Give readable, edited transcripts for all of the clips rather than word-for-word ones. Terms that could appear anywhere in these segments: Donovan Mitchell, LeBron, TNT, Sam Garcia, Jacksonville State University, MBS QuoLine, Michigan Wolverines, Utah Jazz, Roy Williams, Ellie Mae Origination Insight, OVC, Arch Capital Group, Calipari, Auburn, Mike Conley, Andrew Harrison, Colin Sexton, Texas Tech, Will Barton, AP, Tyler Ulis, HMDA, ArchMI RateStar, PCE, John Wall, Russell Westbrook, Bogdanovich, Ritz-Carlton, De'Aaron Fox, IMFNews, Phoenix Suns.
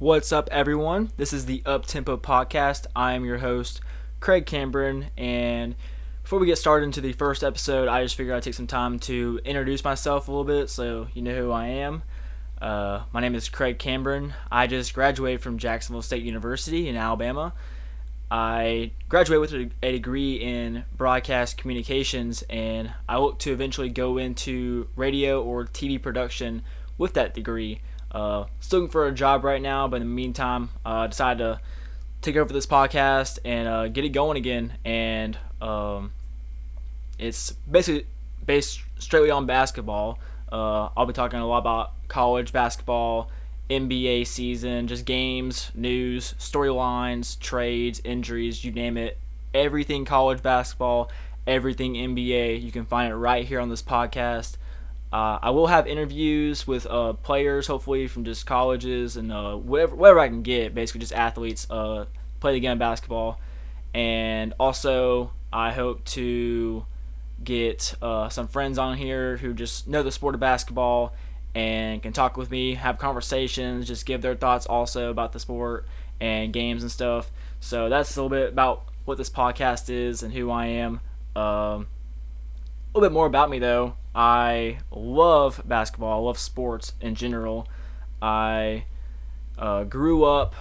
What's up, everyone? This is the Up Tempo podcast. I am your host, Craig Camberon, and before we get started into the first episode, I just figured I'd take some time to introduce myself a little bit so you know who I am. My name is Craig Camberon. I just graduated from Jacksonville State University in Alabama. I graduated with a degree in broadcast communications, and I look to eventually go into radio or TV production with that degree. Still looking for a job right now, but in the meantime, decided to take over this podcast and get it going again. And it's basically based straightly on basketball. I'll be talking a lot about college basketball, NBA season, just games, news, storylines, trades, injuries, you name it. Everything college basketball, everything NBA, you can find it right here on this podcast. I will have interviews with players, hopefully from just colleges and whatever I can get, basically just athletes play the game of basketball. And also, I hope to get some friends on here who just know the sport of basketball and can talk with me, have conversations, just give their thoughts also about the sport and games and stuff. So that's a little bit about what this podcast is and who I am. A little bit more about me, though. I love basketball. I love sports in general. I grew up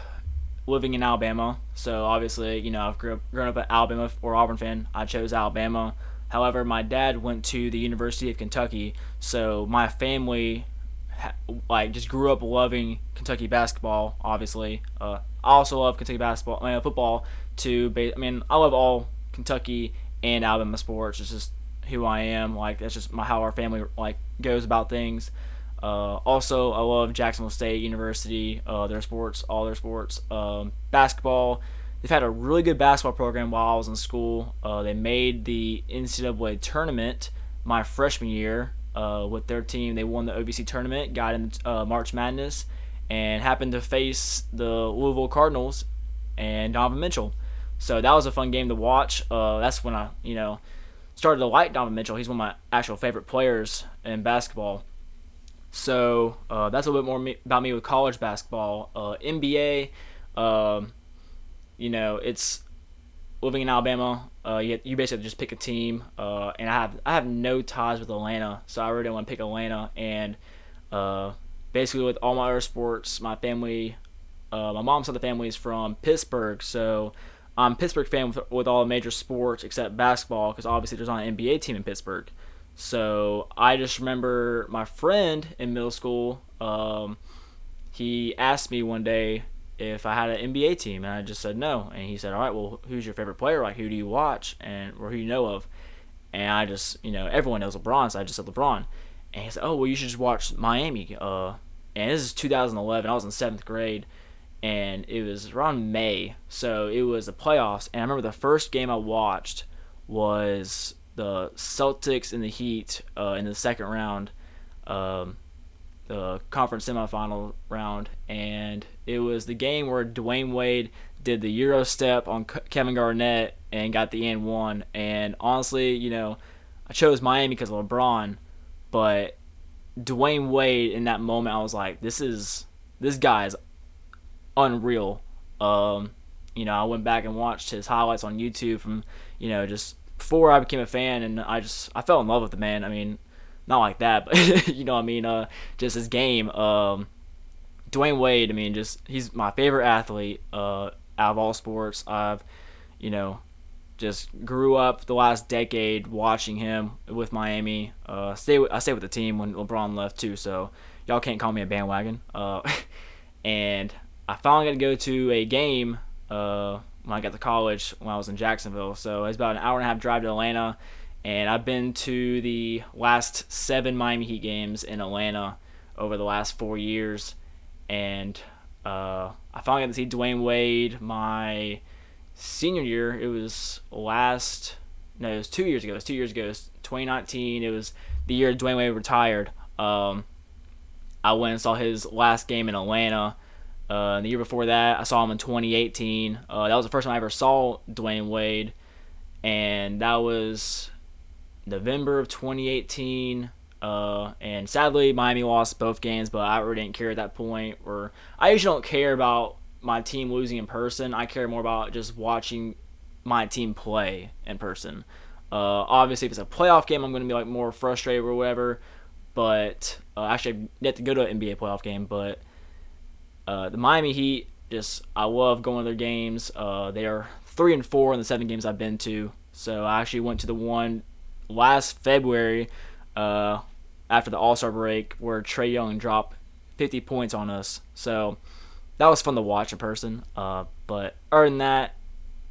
living in Alabama, so obviously, you know, I've grown up an Alabama or Auburn fan. I chose Alabama. However, my dad went to the University of Kentucky, so my family just grew up loving Kentucky basketball. Obviously, I also love Kentucky basketball. I mean, football too. I mean, I love all Kentucky and Alabama sports. It's just who I am. Like, that's just how our family goes about things. Also, I love Jacksonville State University, all their sports. Basketball, they've had a really good basketball program while I was in school. They made the NCAA tournament my freshman year with their team. They won the OVC tournament, got in March Madness, and happened to face the Louisville Cardinals and Donovan Mitchell. So that was a fun game to watch. That's when I, started to like Donovan Mitchell. He's one of my actual favorite players in basketball. So that's a little bit more about me with college basketball. NBA, it's living in Alabama. You basically just pick a team, and I have no ties with Atlanta, so I really don't want to pick Atlanta. And basically with all my other sports, my family, my mom's side of the family is from Pittsburgh, so I'm a Pittsburgh fan with all the major sports except basketball, because obviously there's not an NBA team in Pittsburgh. So I just remember my friend in middle school, he asked me one day if I had an NBA team, and I just said no. And he said, all right, well, who's your favorite player? Like, who do you watch or who you know of? And I just, everyone knows LeBron, so I just said LeBron. And he said, oh, well, you should just watch Miami. And this is 2011. I was in 7th grade. And it was around May, so it was the playoffs. And I remember the first game I watched was the Celtics and the Heat in the second round, the conference semifinal round. And it was the game where Dwyane Wade did the Euro step on Kevin Garnett and got the and one. And honestly, I chose Miami because of LeBron, but Dwyane Wade in that moment, I was like, this guy is unreal. I went back and watched his highlights on YouTube from just before I became a fan, and I fell in love with the man. I mean, not like that, but just his game. Dwyane Wade, I mean, just he's my favorite athlete out of all sports. I've just grew up the last decade watching him with Miami. I stayed with the team when LeBron left too, so y'all can't call me a bandwagon. And I finally got to go to a game when I got to college, when I was in Jacksonville. So it's about an hour and a half drive to Atlanta, and I've been to the last 7 Miami Heat games in Atlanta over the last 4 years. And I finally got to see Dwyane Wade my senior year. It was 2 years ago. It was 2 years ago. It was 2019. It was the year Dwyane Wade retired. I went and saw his last game in Atlanta. The year before that, I saw him in 2018. That was the first time I ever saw Dwyane Wade, and that was November of 2018. And sadly, Miami lost both games, but I really didn't care at that point. Or I usually don't care about my team losing in person. I care more about just watching my team play in person. Obviously, if it's a playoff game, I'm going to be like more frustrated or whatever. But actually, I have to go to an NBA playoff game. But the Miami Heat, just I love going to their games. They are 3-4 in the 7 games I've been to. So I actually went to the one last February. After the All-Star break, where Trae Young dropped 50 points on us. So that was fun to watch in person. But other than that,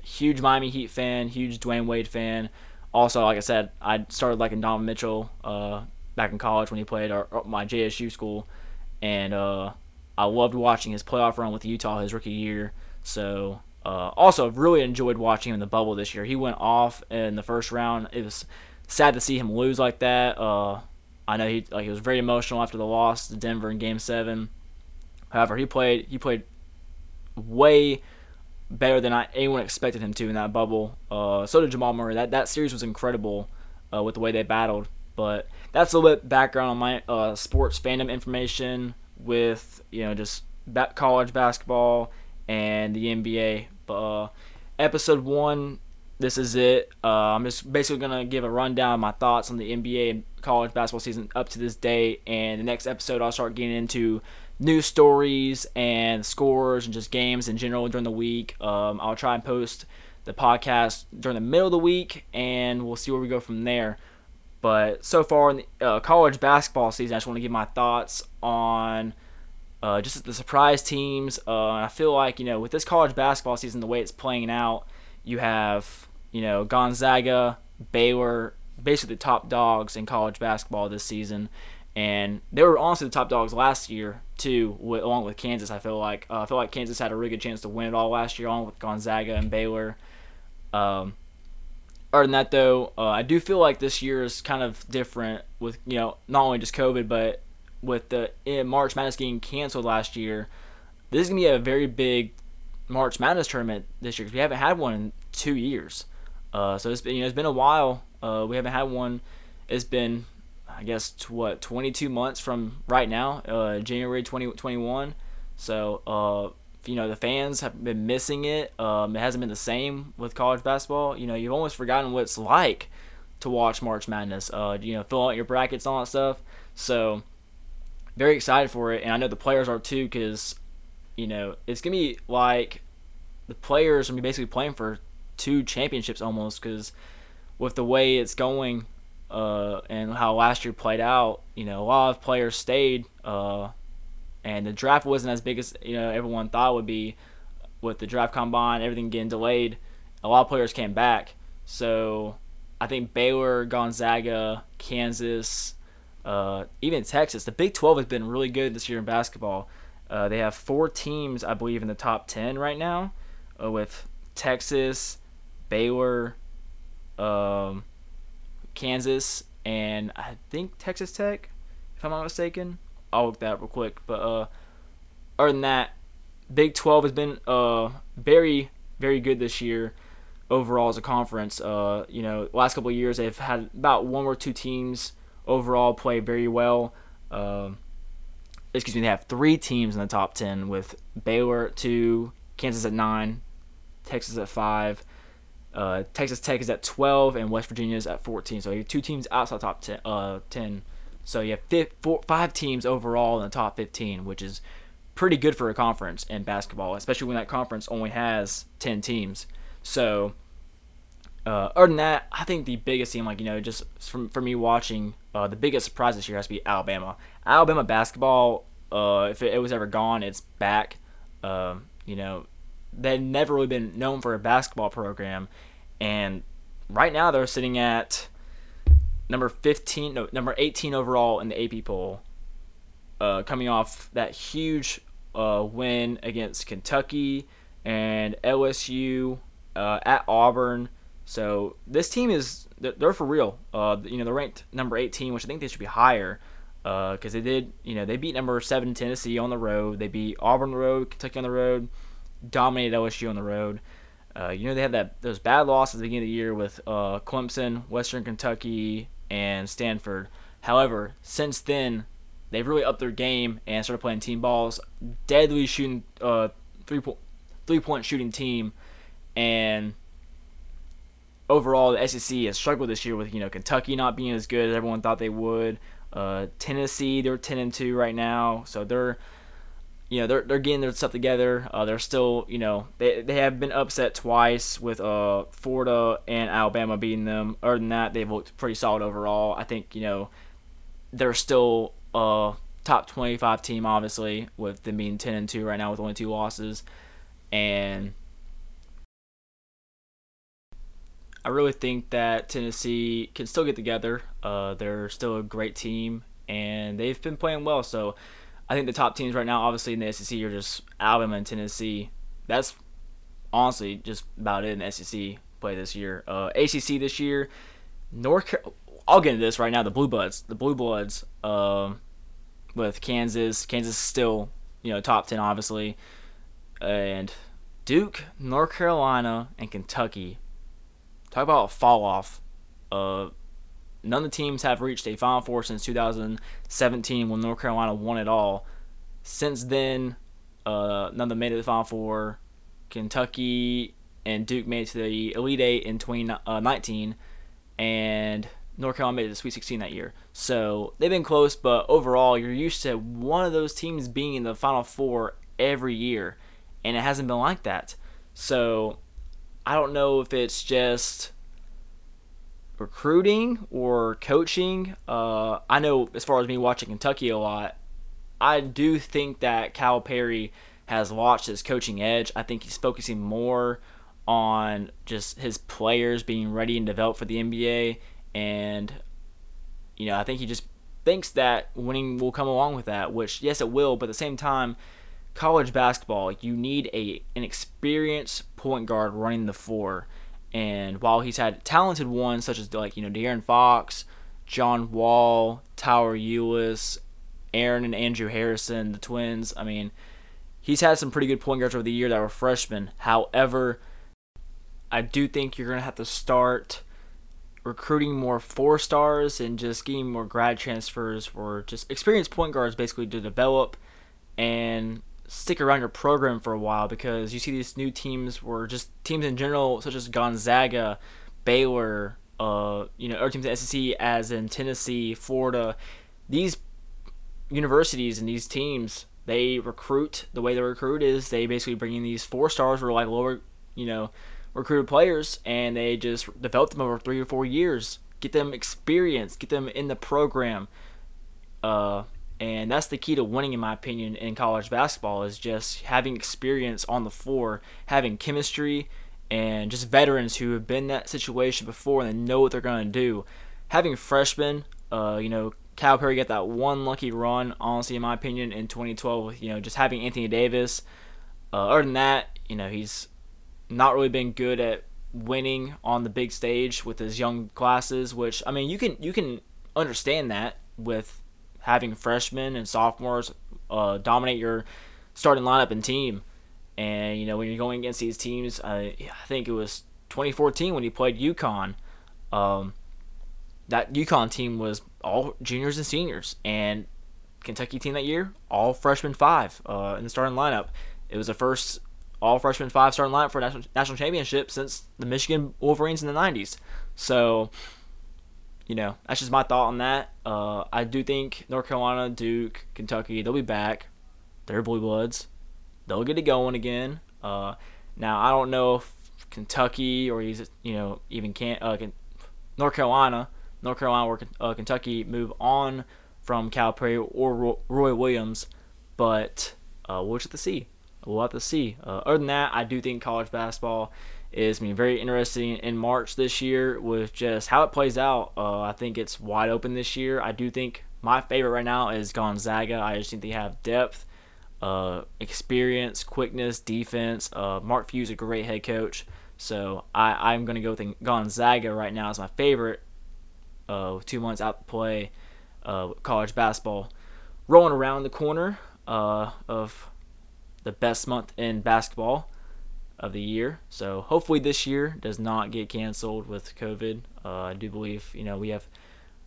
huge Miami Heat fan, huge Dwyane Wade fan. Also, like I said, I started liking Donovan Mitchell back in college when he played my JSU school. And I loved watching his playoff run with Utah his rookie year. So also really enjoyed watching him in the bubble this year. He went off in the first round. It was sad to see him lose like that. I know he was very emotional after the loss to Denver in Game 7. However, he played way better than anyone expected him to in that bubble. So did Jamal Murray. That series was incredible with the way they battled. But that's a little bit background on my sports fandom information with just college basketball and the NBA. But episode 1. This is it. I'm just basically going to give a rundown of my thoughts on the NBA and college basketball season up to this day. And the next episode, I'll start getting into news stories and scores and just games in general during the week. I'll try and post the podcast during the middle of the week, and we'll see where we go from there. But so far in the college basketball season, I just want to give my thoughts on just the surprise teams. I feel like, with this college basketball season, the way it's playing out, you have... Gonzaga, Baylor, basically the top dogs in college basketball this season. And they were honestly the top dogs last year, too, along with Kansas, I feel like. I feel like Kansas had a really good chance to win it all last year, along with Gonzaga and Baylor. Other than that, though, I do feel like this year is kind of different with, not only just COVID, but with the March Madness getting canceled last year. This is going to be a very big March Madness tournament this year because we haven't had one in 2 years. So it's been, it's been a while. We haven't had one. It's been, I guess, 22 months from right now, January 2021. So, the fans have been missing it. It hasn't been the same with college basketball. You've almost forgotten what it's like to watch March Madness. Fill out your brackets and all that stuff. So, very excited for it, and I know the players are too, because it's gonna be like the players are gonna be basically playing for 2 championships almost, because with the way it's going and how last year played out, a lot of players stayed, and the draft wasn't as big as everyone thought it would be. With the draft combine, everything getting delayed, a lot of players came back. So I think Baylor, Gonzaga, Kansas, even Texas, the Big 12 has been really good this year in basketball. They have 4 teams, I believe, in the top 10 right now, with Texas, Baylor, Kansas, and I think Texas Tech, if I'm not mistaken. I'll look that up real quick. But other than that, Big 12 has been very, very good this year overall as a conference. Last couple of years they've had about 1 or 2 teams overall play very well. They have 3 teams in the top 10 with Baylor at 2, Kansas at 9, Texas at 5. Texas Tech is at 12 and West Virginia is at 14. So you have 2 teams outside top 10. 10. So you have 5 teams overall in the top 15, which is pretty good for a conference in basketball, especially when that conference only has 10 teams. So other than that, I think the biggest team, just for me watching, the biggest surprise this year has to be Alabama. Alabama basketball, if it was ever gone, it's back. They've never really been known for a basketball program, and right now they're sitting at number 18 overall in the AP poll, coming off that huge win against Kentucky and LSU at Auburn. So this team they're for real. They're ranked number 18, which I think they should be higher, because they did, they beat number 7 Tennessee on the road, they beat Auburn on the road, Kentucky on the road. Dominated LSU on the road. They had those bad losses at the beginning of the year with Clemson, Western Kentucky, and Stanford. However, since then, they've really upped their game and started playing team balls. Deadly shooting, three-point shooting team, and overall the SEC has struggled this year with Kentucky not being as good as everyone thought they would. Tennessee, they're 10-2 right now, so they're getting their stuff together. They're still they have been upset twice with Florida and Alabama beating them. Other than that, they've looked pretty solid overall. I think they're still top 25 team, obviously, with them being 10-2 right now with only 2 losses. And I really think that Tennessee can still get together. They're still a great team, and they've been playing well. So I think the top teams right now, obviously, in the SEC are just Alabama and Tennessee. That's honestly just about it in the SEC play this year. ACC this year, I'll get into this right now. The Blue Bloods, with Kansas. Kansas is still, top 10, obviously. And Duke, North Carolina, and Kentucky. Talk about a fall-off. None of the teams have reached a Final Four since 2017 when North Carolina won it all. Since then, none of them made it to the Final Four. Kentucky and Duke made it to the Elite Eight in 2019. And North Carolina made it to the Sweet 16 that year. So they've been close, but overall, you're used to one of those teams being in the Final Four every year, and it hasn't been like that. So I don't know if it's just recruiting or coaching. I know as far as me watching Kentucky a lot, I do think that Calipari has lost his coaching edge. I think he's focusing more on just his players being ready and developed for the NBA. And, I think he just thinks that winning will come along with that, which, yes, it will. But at the same time, college basketball, you need an experienced point guard running the floor. And while he's had talented ones such as, De'Aaron Fox, John Wall, Tyler Ulis, Aaron and Andrew Harrison, the twins, he's had some pretty good point guards over the year that were freshmen. However, I do think you're going to have to start recruiting more 4-stars and just getting more grad transfers for just experienced point guards basically to develop and stick around your program for a while, because you see these new teams were just teams in general such as Gonzaga, Baylor, other teams in the SEC as in Tennessee, Florida. These universities and these teams, they recruit. The way they recruit is they basically bring in these 4-stars who are like lower, recruited players, and they just develop them over 3 or 4 years, get them experience, get them in the program. And that's the key to winning, in my opinion, in college basketball, is just having experience on the floor, having chemistry, and just veterans who have been in that situation before and they know what they're going to do. Having freshmen, Calipari got that one lucky run, honestly, in my opinion, in 2012, just having Anthony Davis. Other than that, he's not really been good at winning on the big stage with his young classes, which you can understand that with having freshmen and sophomores dominate your starting lineup and team. And when you're going against these teams, I think it was 2014 when he played UConn. That UConn team was all juniors and seniors, and Kentucky team that year all freshman 5 in the starting lineup. It was the first all-freshman 5 starting lineup for a national championship since the Michigan Wolverines in the 90s. So, that's just my thought on that. I do think North Carolina, Duke, Kentucky, they'll be back. They're Blue Bloods. They'll get it going again. Now, I don't know if Kentucky or even North Carolina or Kentucky move on from Calipari or Roy Williams, but we'll just have to see. We'll have to see. Other than that, I do think college basketball is very interesting in March this year with just how it plays out. I think it's wide open this year. I do think my favorite right now is Gonzaga. I just think they have depth, experience, quickness, defense. Mark Few's a great head coach. So I'm going to go with Gonzaga right now as my favorite. 2 months out to play college basketball. Rolling around the corner of the best month in basketball of the year. So hopefully this year does not get canceled with COVID. I do believe, we have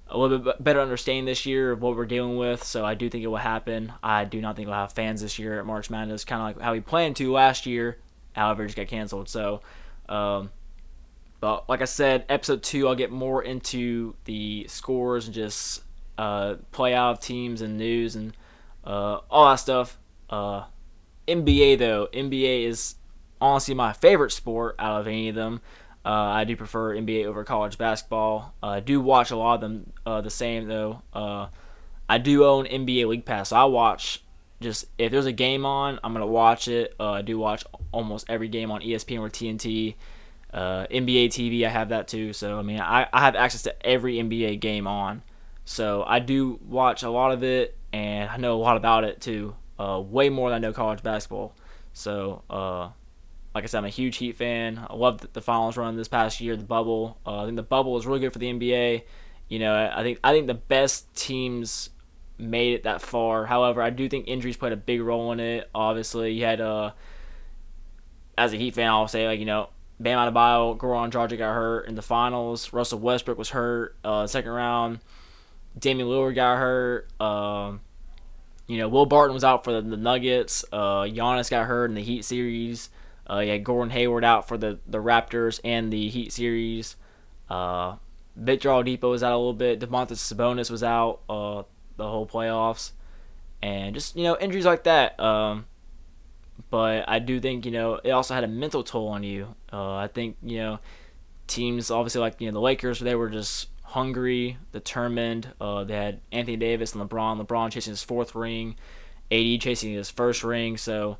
a little bit better understanding this year of what we're dealing with. So I do think it will happen. I do not think we'll have fans this year at March Madness, kind of like how we planned to last year. However, it just got canceled. So, but like I said, episode 2, I'll get more into the scores and just playoff of teams and news and all that stuff. NBA, though. NBA is honestly my favorite sport out of any of them. I do prefer NBA over college basketball. I do watch a lot of them the same, though. I do own NBA League Pass, so I watch just if there's a game on, I'm going to watch it. I do watch almost every game on ESPN or TNT. NBA TV, I have that too. So, I mean, I have access to every NBA game on. So, I do watch a lot of it, and I know a lot about it too. Way more than I know college basketball. So, like I said, I'm a huge Heat fan. I loved the finals run this past year, the bubble. I think the bubble is really good for the NBA. You know, I think the best teams made it that far. However, I do think injuries played a big role in it. Obviously, you had as a Heat fan, I'll say, like, you know, Bam Adebayo, Goran Dragic got hurt in the finals. Russell Westbrook was hurt second round. Damian Lillard got hurt. You know, Will Barton was out for the Nuggets. Giannis got hurt in the Heat series. You had Gordon Hayward out for the Raptors and the Heat series. Victor Oladipo was out a little bit. Domantas Sabonis was out the whole playoffs. And just, you know, injuries like that. But I do think, you know, it also had a mental toll on you. I think, you know, teams obviously like, you know, the Lakers, they were just hungry, determined. They had Anthony Davis and LeBron chasing his 4th ring, AD chasing his 1st ring. So,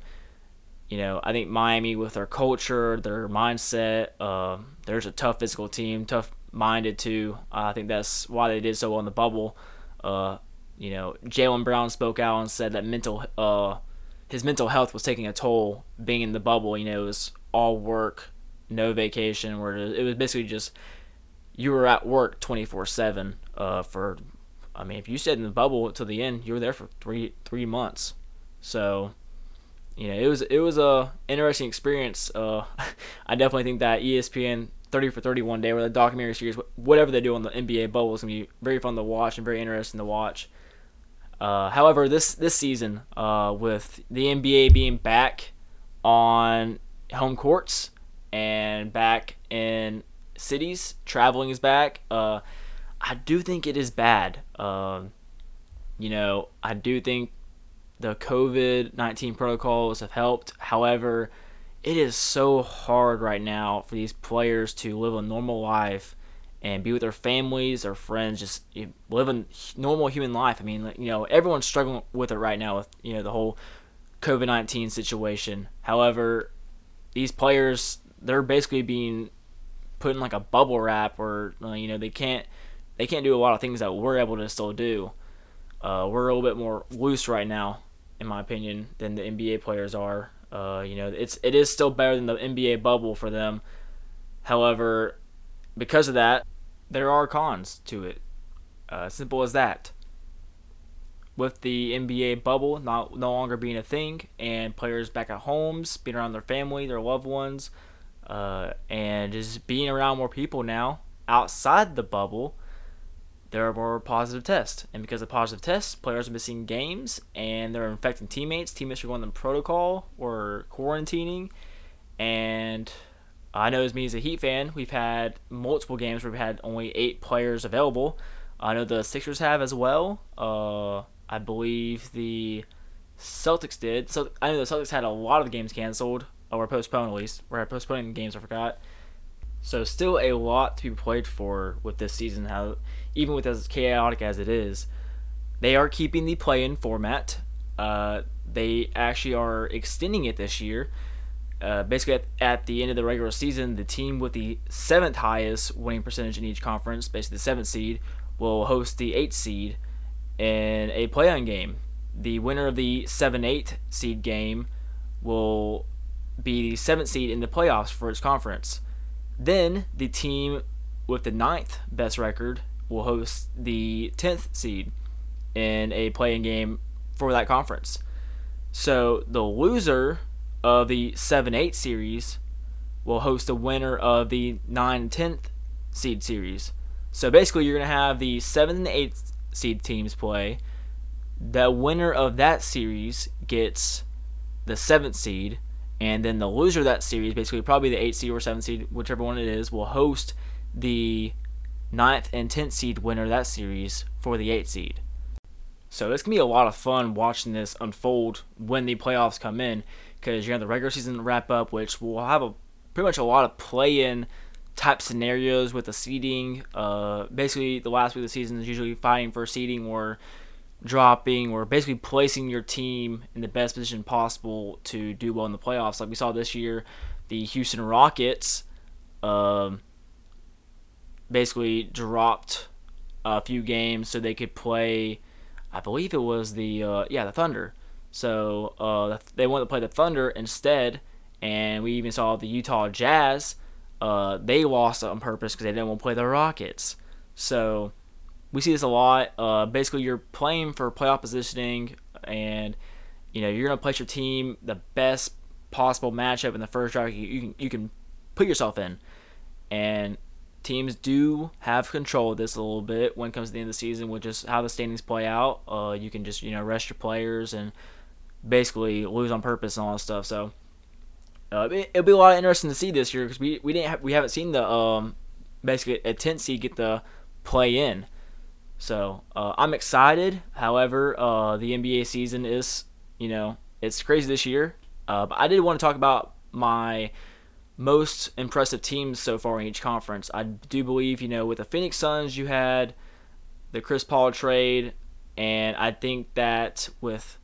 you know, I think Miami, with their culture, their mindset, they're just a tough physical team, tough-minded too. I think that's why they did so well in the bubble. You know, Jaylen Brown spoke out and said that his mental health was taking a toll being in the bubble. You know, it was all work, no vacation. Where it was basically just you were at work 24/7. I mean, if you stayed in the bubble till the end, you were there for three months. So, you know, it was a interesting experience. I definitely think that ESPN 30 for 30 one day, or the documentary series, whatever they do on the NBA bubble, is going to be very fun to watch and very interesting to watch. However, this season, with the NBA being back on home courts and back in cities, traveling is back. I do think it is bad. You know, I do think the COVID-19 protocols have helped. However, it is so hard right now for these players to live a normal life and be with their families, their friends, just live a normal human life. I mean, like, you know, everyone's struggling with it right now with, you know, the whole COVID-19 situation. However, these players, they're basically being put in like a bubble wrap, or, you know, they can't do a lot of things that we're able to still do. We're a little bit more loose right now, in my opinion, than the NBA players are. You know, it is still better than the NBA bubble for them. However, because of that, there are cons to it. Simple as that. With the NBA bubble no longer being a thing, and players back at homes, being around their family, their loved ones, and just being around more people now outside the bubble, there are more positive tests. And because of positive tests, players are missing games, and they're infecting teammates. Teammates are going on protocol or quarantining. And I know, as me as a Heat fan, we've had multiple games where we've had only 8 players available. I know the Sixers have as well. I believe the Celtics did. So I know the Celtics had a lot of the games canceled, or postponed at least. We're postponing the games, I forgot. So still a lot to be played for with this season. How, even with as chaotic as it is, they are keeping the play-in format. They actually are extending it this year. Basically, at the end of the regular season, the team with the 7th highest winning percentage in each conference, basically the 7th seed, will host the 8th seed in a play-in game. The winner of the 7-8 seed game will be the 7th seed in the playoffs for its conference. Then the team with the 9th best record will host the 10th seed in a play-in game for that conference. So the loser of the 7-8 series will host the winner of the 9-10th seed series. So basically you're going to have the 7th and 8th seed teams play. The winner of that series gets the 7th seed, and then the loser of that series, basically probably the 8th seed or 7th seed, whichever one it is, will host the 9th and 10th seed winner of that series for the 8th seed. So it's going to be a lot of fun watching this unfold when the playoffs come in, because you're going to have the regular season wrap up, which will have a pretty much a lot of play-in type scenarios with the seeding. Basically, the last week of the season is usually fighting for seeding or dropping or basically placing your team in the best position possible to do well in the playoffs. Like we saw this year, the Houston Rockets basically dropped a few games so they could play, I believe it was the Thunder. So they wanted to play the Thunder instead, and we even saw the Utah Jazz. They lost on purpose because they didn't want to play the Rockets. So we see this a lot. Basically, you're playing for playoff positioning, and you're going to place your team the best possible matchup in the first round you can put yourself in. And teams do have control of this a little bit when it comes to the end of the season, which is how the standings play out. You can just rest your players and basically lose on purpose and all that stuff. So it'll be a lot interesting to see this year, because we haven't seen the basically a 10th seed get the play in. So I'm excited. However, the NBA season is it's crazy this year. But I did want to talk about my most impressive teams so far in each conference. I do believe with the Phoenix Suns you had the Chris Paul trade, and I think that with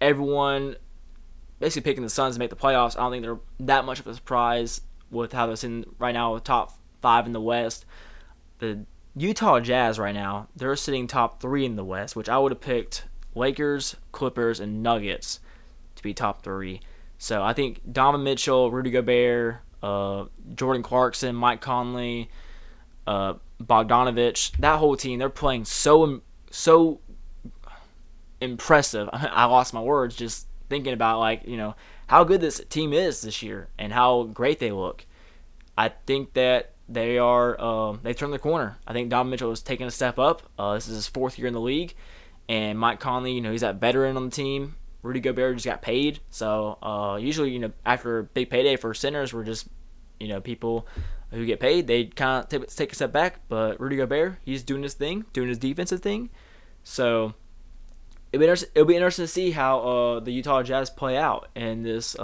everyone basically picking the Suns to make the playoffs, I don't think they're that much of a surprise with how they're sitting right now with top 5 in the West. The Utah Jazz right now, they're sitting top 3 in the West, which I would have picked Lakers, Clippers, and Nuggets to be top 3. So I think Donovan Mitchell, Rudy Gobert, Jordan Clarkson, Mike Conley, Bogdanovich, that whole team, they're playing so impressive. I lost my words just thinking about how good this team is this year and how great they look. I think that they are they turned the corner. I think Donovan Mitchell is taking a step up. This is his 4th year in the league, and Mike Conley, he's that veteran on the team. Rudy Gobert just got paid, so usually after a big payday for centers, we're just people who get paid, they kind of take a step back. But Rudy Gobert, he's doing his thing, doing his defensive thing. So it'll be interesting to see how the Utah Jazz play out in this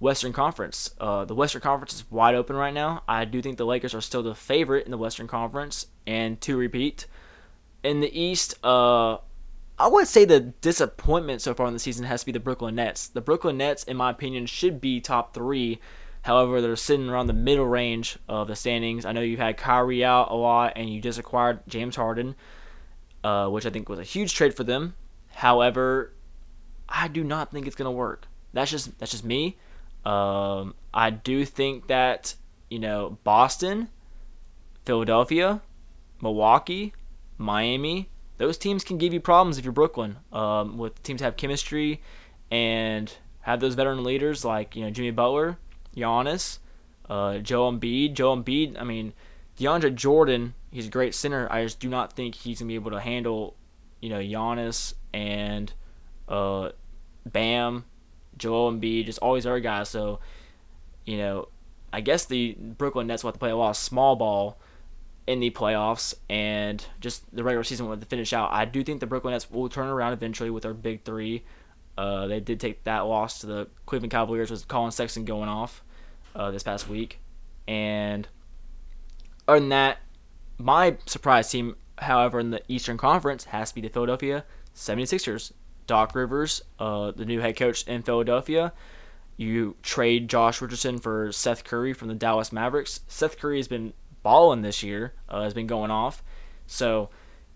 Western Conference. The Western Conference is wide open right now. I do think the Lakers are still the favorite in the Western Conference and to repeat. In the East, I would say the disappointment so far in the season has to be the Brooklyn Nets. The Brooklyn Nets, in my opinion, should be top 3. However, they're sitting around the middle range of the standings. I know you've had Kyrie out a lot, and you just acquired James Harden, which I think was a huge trade for them. However, I do not think it's going to work. That's just me. I do think that, Boston, Philadelphia, Milwaukee, Miami, those teams can give you problems if you're Brooklyn. With teams that have chemistry and have those veteran leaders like, Jimmy Butler, Giannis, Joel Embiid. I mean, DeAndre Jordan, he's a great center. I just do not think he's going to be able to handle, Giannis and Bam, Joel Embiid, just all these other guys. So, I guess the Brooklyn Nets will have to play a lot of small ball in the playoffs, and just the regular season will have to finish out. I do think the Brooklyn Nets will turn around eventually with their big three. They did take that loss to the Cleveland Cavaliers with Colin Sexton going off this past week. And other than that, my surprise team, however, in the Eastern Conference has to be the Philadelphia 76ers. Doc Rivers, the new head coach in Philadelphia. You trade Josh Richardson for Seth Curry from the Dallas Mavericks. Seth Curry has been balling this year, has been going off. So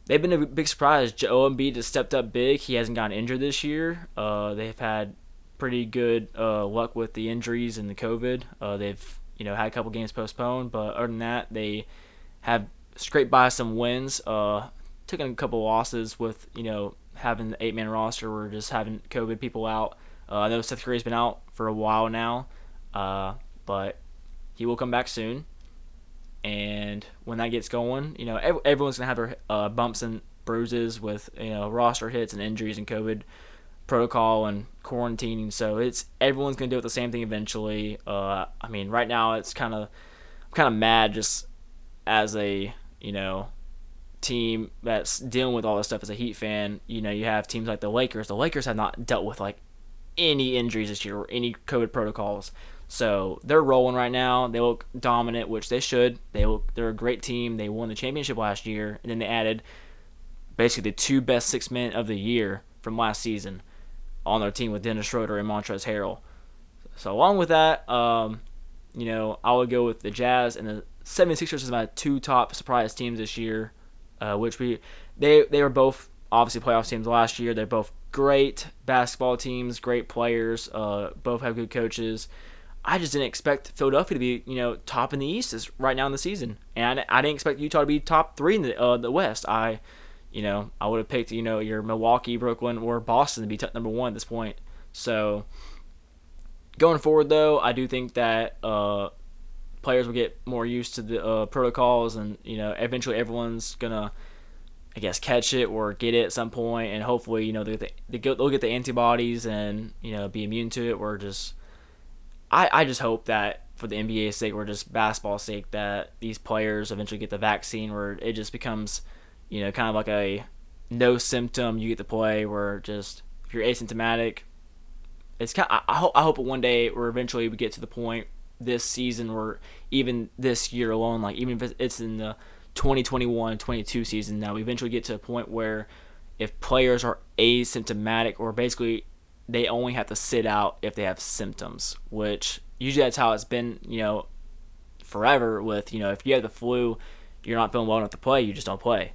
they've been a big surprise. Joel Embiid has stepped up big. He hasn't gotten injured this year. They've had pretty good luck with the injuries and the COVID. They've had a couple games postponed, but other than that, they have scraped by some wins. Took in a couple losses with having the 8-man roster, we're just having COVID people out. I know Seth Curry's been out for a while now, but he will come back soon. And when that gets going, you know, everyone's going to have their bumps and bruises with, you know, roster hits and injuries and COVID protocol and quarantining. So it's everyone's going to deal with the same thing eventually. I mean, right now it's I'm kind of mad just as a, you know, team that's dealing with all this stuff as a Heat fan. You know, you have teams like the Lakers. The Lakers have not dealt with like any injuries this year or any COVID protocols. So they're rolling right now. They look dominant, which they should. They're a great team. They won the championship last year, and then they added basically the two best 6 men of the year from last season on their team with Dennis Schroeder and Montrezl Harrell. So along with that, you know, I would go with the Jazz and the 76ers as my two top surprise teams this year, which they were both obviously playoff teams last year. They're both great basketball teams, great players, both have good coaches. I just didn't expect Philadelphia to be, you know, top in the East is right now in the season, and I didn't expect Utah to be top 3 in the West. I would have picked, you know, your Milwaukee, Brooklyn, or Boston to be number 1 at this point. So going forward, though, I do think that players will get more used to the protocols, and you know, eventually everyone's gonna, I guess, catch it or get it at some point, and hopefully, you know, they'll get the antibodies and, you know, be immune to it, or just. I just hope that for the NBA's sake or just basketball's sake that these players eventually get the vaccine where it just becomes, you know, kind of like a no symptom, you get to play, where just if you're asymptomatic, it's kind of, I hope one day or eventually we get to the point this season or even this year alone, like even if it's in the 2021-22 season now, we eventually get to a point where if players are asymptomatic or basically they only have to sit out if they have symptoms, which usually that's how it's been, you know, forever with, you know, if you have the flu, you're not feeling well enough to play, you just don't play.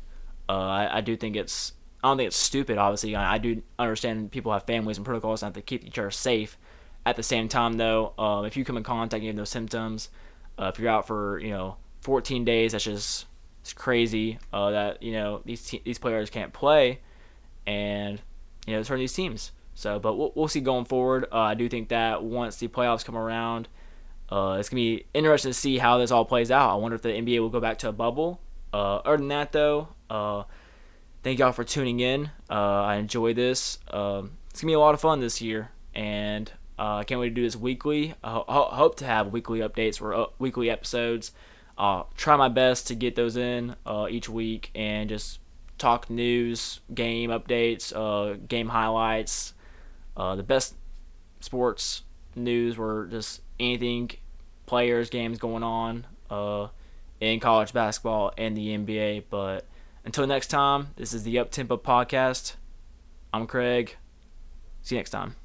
I do think it's, I don't think it's stupid, obviously. I do understand people have families and protocols and have to keep each other safe. At the same time, though, if you come in contact and you have those symptoms, if you're out for, you know, 14 days, that's just, it's crazy that, you know, these players can't play and, you know, it's hurting these teams. So, but we'll see going forward. I do think that once the playoffs come around, it's going to be interesting to see how this all plays out. I wonder if the NBA will go back to a bubble. Other than that, though, thank y'all for tuning in. I enjoy this. It's going to be a lot of fun this year, and I can't wait to do this weekly. I hope to have weekly updates or weekly episodes. I'll try my best to get those in each week and just talk news, game updates, game highlights, the best sports news or just anything, players, games going on in college basketball and the NBA. But until next time, this is the Up Tempo Podcast. I'm Craig. See you next time.